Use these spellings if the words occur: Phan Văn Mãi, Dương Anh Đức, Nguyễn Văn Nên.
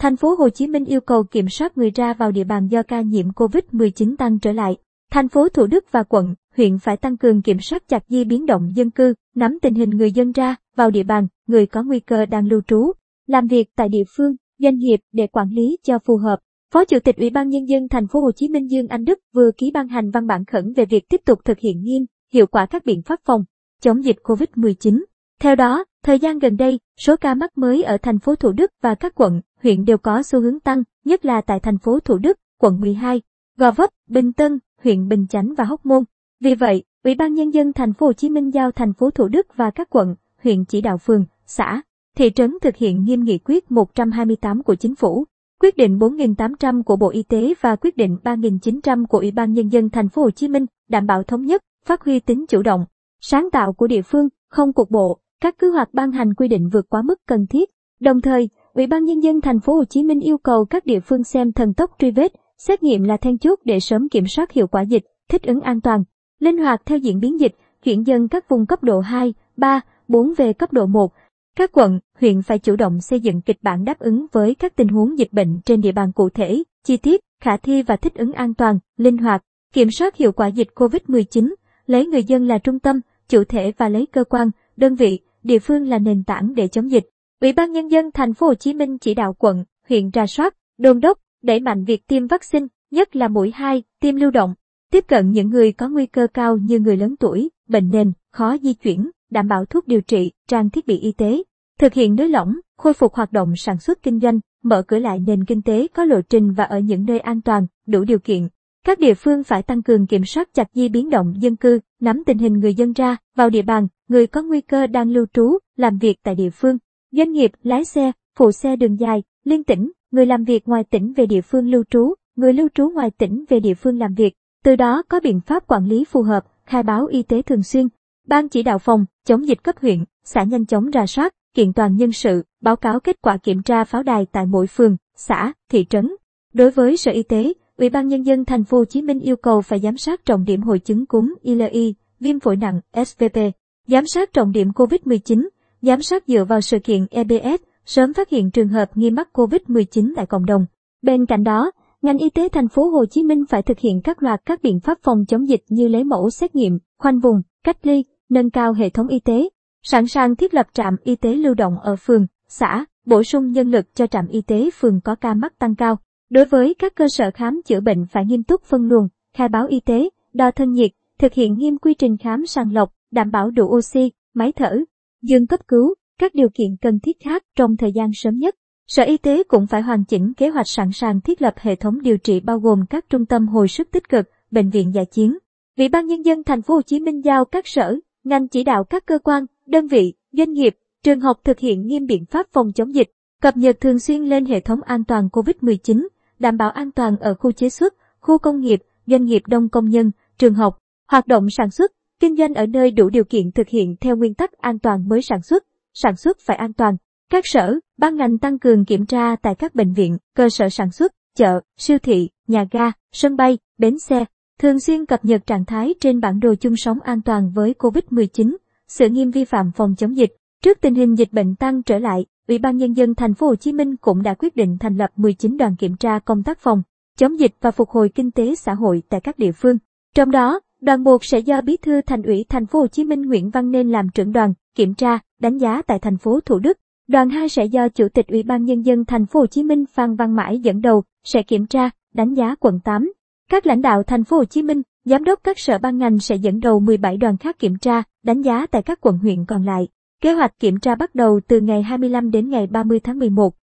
Thành phố Hồ Chí Minh yêu cầu kiểm soát người ra vào địa bàn do ca nhiễm COVID-19 tăng trở lại. Thành phố Thủ Đức và quận, huyện phải tăng cường kiểm soát chặt di biến động dân cư, nắm tình hình người dân ra, vào địa bàn, người có nguy cơ đang lưu trú, làm việc tại địa phương, doanh nghiệp để quản lý cho phù hợp. Phó Chủ tịch Ủy ban Nhân dân Thành phố Hồ Chí Minh Dương Anh Đức vừa ký ban hành văn bản khẩn về việc tiếp tục thực hiện nghiêm, hiệu quả các biện pháp phòng chống dịch COVID-19. Theo đó, thời gian gần đây, số ca mắc mới ở thành phố Thủ Đức và các quận, huyện đều có xu hướng tăng, nhất là tại thành phố Thủ Đức, quận 12, Gò Vấp, Bình Tân, huyện Bình Chánh và Hóc Môn. Vì vậy, Ủy ban Nhân dân Thành phố Hồ Chí Minh giao thành phố Thủ Đức và các quận, huyện chỉ đạo phường, xã, thị trấn thực hiện nghiêm nghị quyết 128 của Chính phủ, quyết định 4800 của Bộ Y tế và quyết định 3900 của Ủy ban Nhân dân Thành phố Hồ Chí Minh, đảm bảo thống nhất, phát huy tính chủ động, sáng tạo của địa phương, không cục bộ. Các kế hoạch ban hành quy định vượt quá mức cần thiết. Đồng thời, Ủy ban Nhân dân Thành phố Hồ Chí Minh yêu cầu các địa phương xem thần tốc truy vết, xét nghiệm là then chốt để sớm kiểm soát hiệu quả dịch, thích ứng an toàn, linh hoạt theo diễn biến dịch, chuyển dân các vùng cấp độ 2, 3, 4 về cấp độ 1. Các quận, huyện phải chủ động xây dựng kịch bản đáp ứng với các tình huống dịch bệnh trên địa bàn cụ thể, chi tiết, khả thi và thích ứng an toàn, linh hoạt, kiểm soát hiệu quả dịch COVID-19, lấy người dân là trung tâm, chủ thể và lấy cơ quan, đơn vị, địa phương là nền tảng để chống dịch. Ủy ban Nhân dân Thành phố Hồ Chí Minh chỉ đạo quận, huyện rà soát, đôn đốc, đẩy mạnh việc tiêm vaccine, nhất là mũi 2, tiêm lưu động, tiếp cận những người có nguy cơ cao như người lớn tuổi, bệnh nền, khó di chuyển, đảm bảo thuốc điều trị, trang thiết bị y tế, thực hiện nới lỏng, khôi phục hoạt động sản xuất kinh doanh, mở cửa lại nền kinh tế có lộ trình và ở những nơi an toàn, đủ điều kiện. Các địa phương phải tăng cường kiểm soát chặt di biến động dân cư, nắm tình hình người dân ra, vào địa bàn, người có nguy cơ đang lưu trú, làm việc tại địa phương. Doanh nghiệp, lái xe, phụ xe đường dài, liên tỉnh, người làm việc ngoài tỉnh về địa phương lưu trú, người lưu trú ngoài tỉnh về địa phương làm việc. Từ đó có biện pháp quản lý phù hợp, khai báo y tế thường xuyên. Ban chỉ đạo phòng, chống dịch cấp huyện, xã nhanh chóng rà soát, kiện toàn nhân sự, báo cáo kết quả kiểm tra pháo đài tại mỗi phường, xã, thị trấn. Đối với Sở Y tế, Ủy ban Nhân dân Thành phố Hồ Chí Minh yêu cầu phải giám sát trọng điểm hội chứng cúm ILI, viêm phổi nặng SVP, giám sát trọng điểm COVID-19, giám sát dựa vào sự kiện EBS, sớm phát hiện trường hợp nghi mắc COVID-19 tại cộng đồng. Bên cạnh đó, ngành y tế Thành phố Hồ Chí Minh phải thực hiện các loạt các biện pháp phòng chống dịch như lấy mẫu xét nghiệm, khoanh vùng, cách ly, nâng cao hệ thống y tế, sẵn sàng thiết lập trạm y tế lưu động ở phường, xã, bổ sung nhân lực cho trạm y tế phường có ca mắc tăng cao. Đối với các cơ sở khám chữa bệnh phải nghiêm túc phân luồng, khai báo y tế, đo thân nhiệt, thực hiện nghiêm quy trình khám sàng lọc, đảm bảo đủ oxy, máy thở, giường cấp cứu, các điều kiện cần thiết khác trong thời gian sớm nhất. Sở Y tế cũng phải hoàn chỉnh kế hoạch sẵn sàng thiết lập hệ thống điều trị bao gồm các trung tâm hồi sức tích cực, bệnh viện dã chiến. Ủy ban Nhân dân Thành phố Hồ Chí Minh giao các sở, ngành chỉ đạo các cơ quan, đơn vị, doanh nghiệp, trường học thực hiện nghiêm biện pháp phòng chống dịch, cập nhật thường xuyên lên hệ thống an toàn COVID-19. Đảm bảo an toàn ở khu chế xuất, khu công nghiệp, doanh nghiệp đông công nhân, trường học, hoạt động sản xuất, kinh doanh ở nơi đủ điều kiện thực hiện theo nguyên tắc an toàn mới sản xuất phải an toàn. Các sở, ban ngành tăng cường kiểm tra tại các bệnh viện, cơ sở sản xuất, chợ, siêu thị, nhà ga, sân bay, bến xe, thường xuyên cập nhật trạng thái trên bản đồ chung sống an toàn với COVID-19, xử nghiêm vi phạm phòng chống dịch. Trước tình hình dịch bệnh tăng trở lại, Ủy ban Nhân dân Thành phố Hồ Chí Minh cũng đã quyết định thành lập 19 đoàn kiểm tra công tác phòng, chống dịch và phục hồi kinh tế xã hội tại các địa phương. Trong đó, đoàn 1 sẽ do Bí thư Thành ủy Thành phố Hồ Chí Minh Nguyễn Văn Nên làm trưởng đoàn, kiểm tra, đánh giá tại thành phố Thủ Đức. Đoàn 2 sẽ do Chủ tịch Ủy ban Nhân dân Thành phố Hồ Chí Minh Phan Văn Mãi dẫn đầu, sẽ kiểm tra, đánh giá quận 8. Các lãnh đạo Thành phố Hồ Chí Minh, giám đốc các sở ban ngành sẽ dẫn đầu 17 đoàn khác kiểm tra, đánh giá tại các quận huyện còn lại. Kế hoạch kiểm tra bắt đầu từ ngày 25 đến ngày 30 tháng 11.